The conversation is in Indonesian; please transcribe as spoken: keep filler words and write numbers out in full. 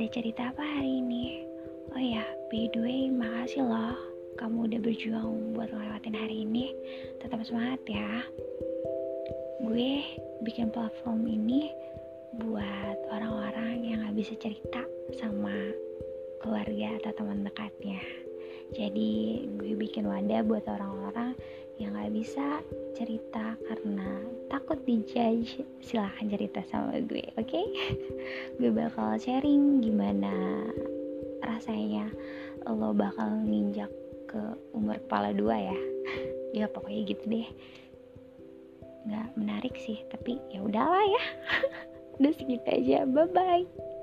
ada cerita apa hari ini? Oh ya, by the way, makasih loh kamu udah berjuang buat ngelewatin hari ini. Tetap semangat ya. Gue bikin platform ini buat orang-orang yang gak bisa cerita sama keluarga atau teman dekatnya. Jadi gue bikin wadah buat orang-orang yang gak bisa cerita karena takut dijudge. Silahkan cerita sama gue, oke? Okay? Gue bakal sharing gimana rasanya lo bakal nginjak ke umur kepala dua ya. Ya pokoknya gitu deh. Gak menarik sih, tapi ya udahlah ya. Udah segitu aja, bye-bye.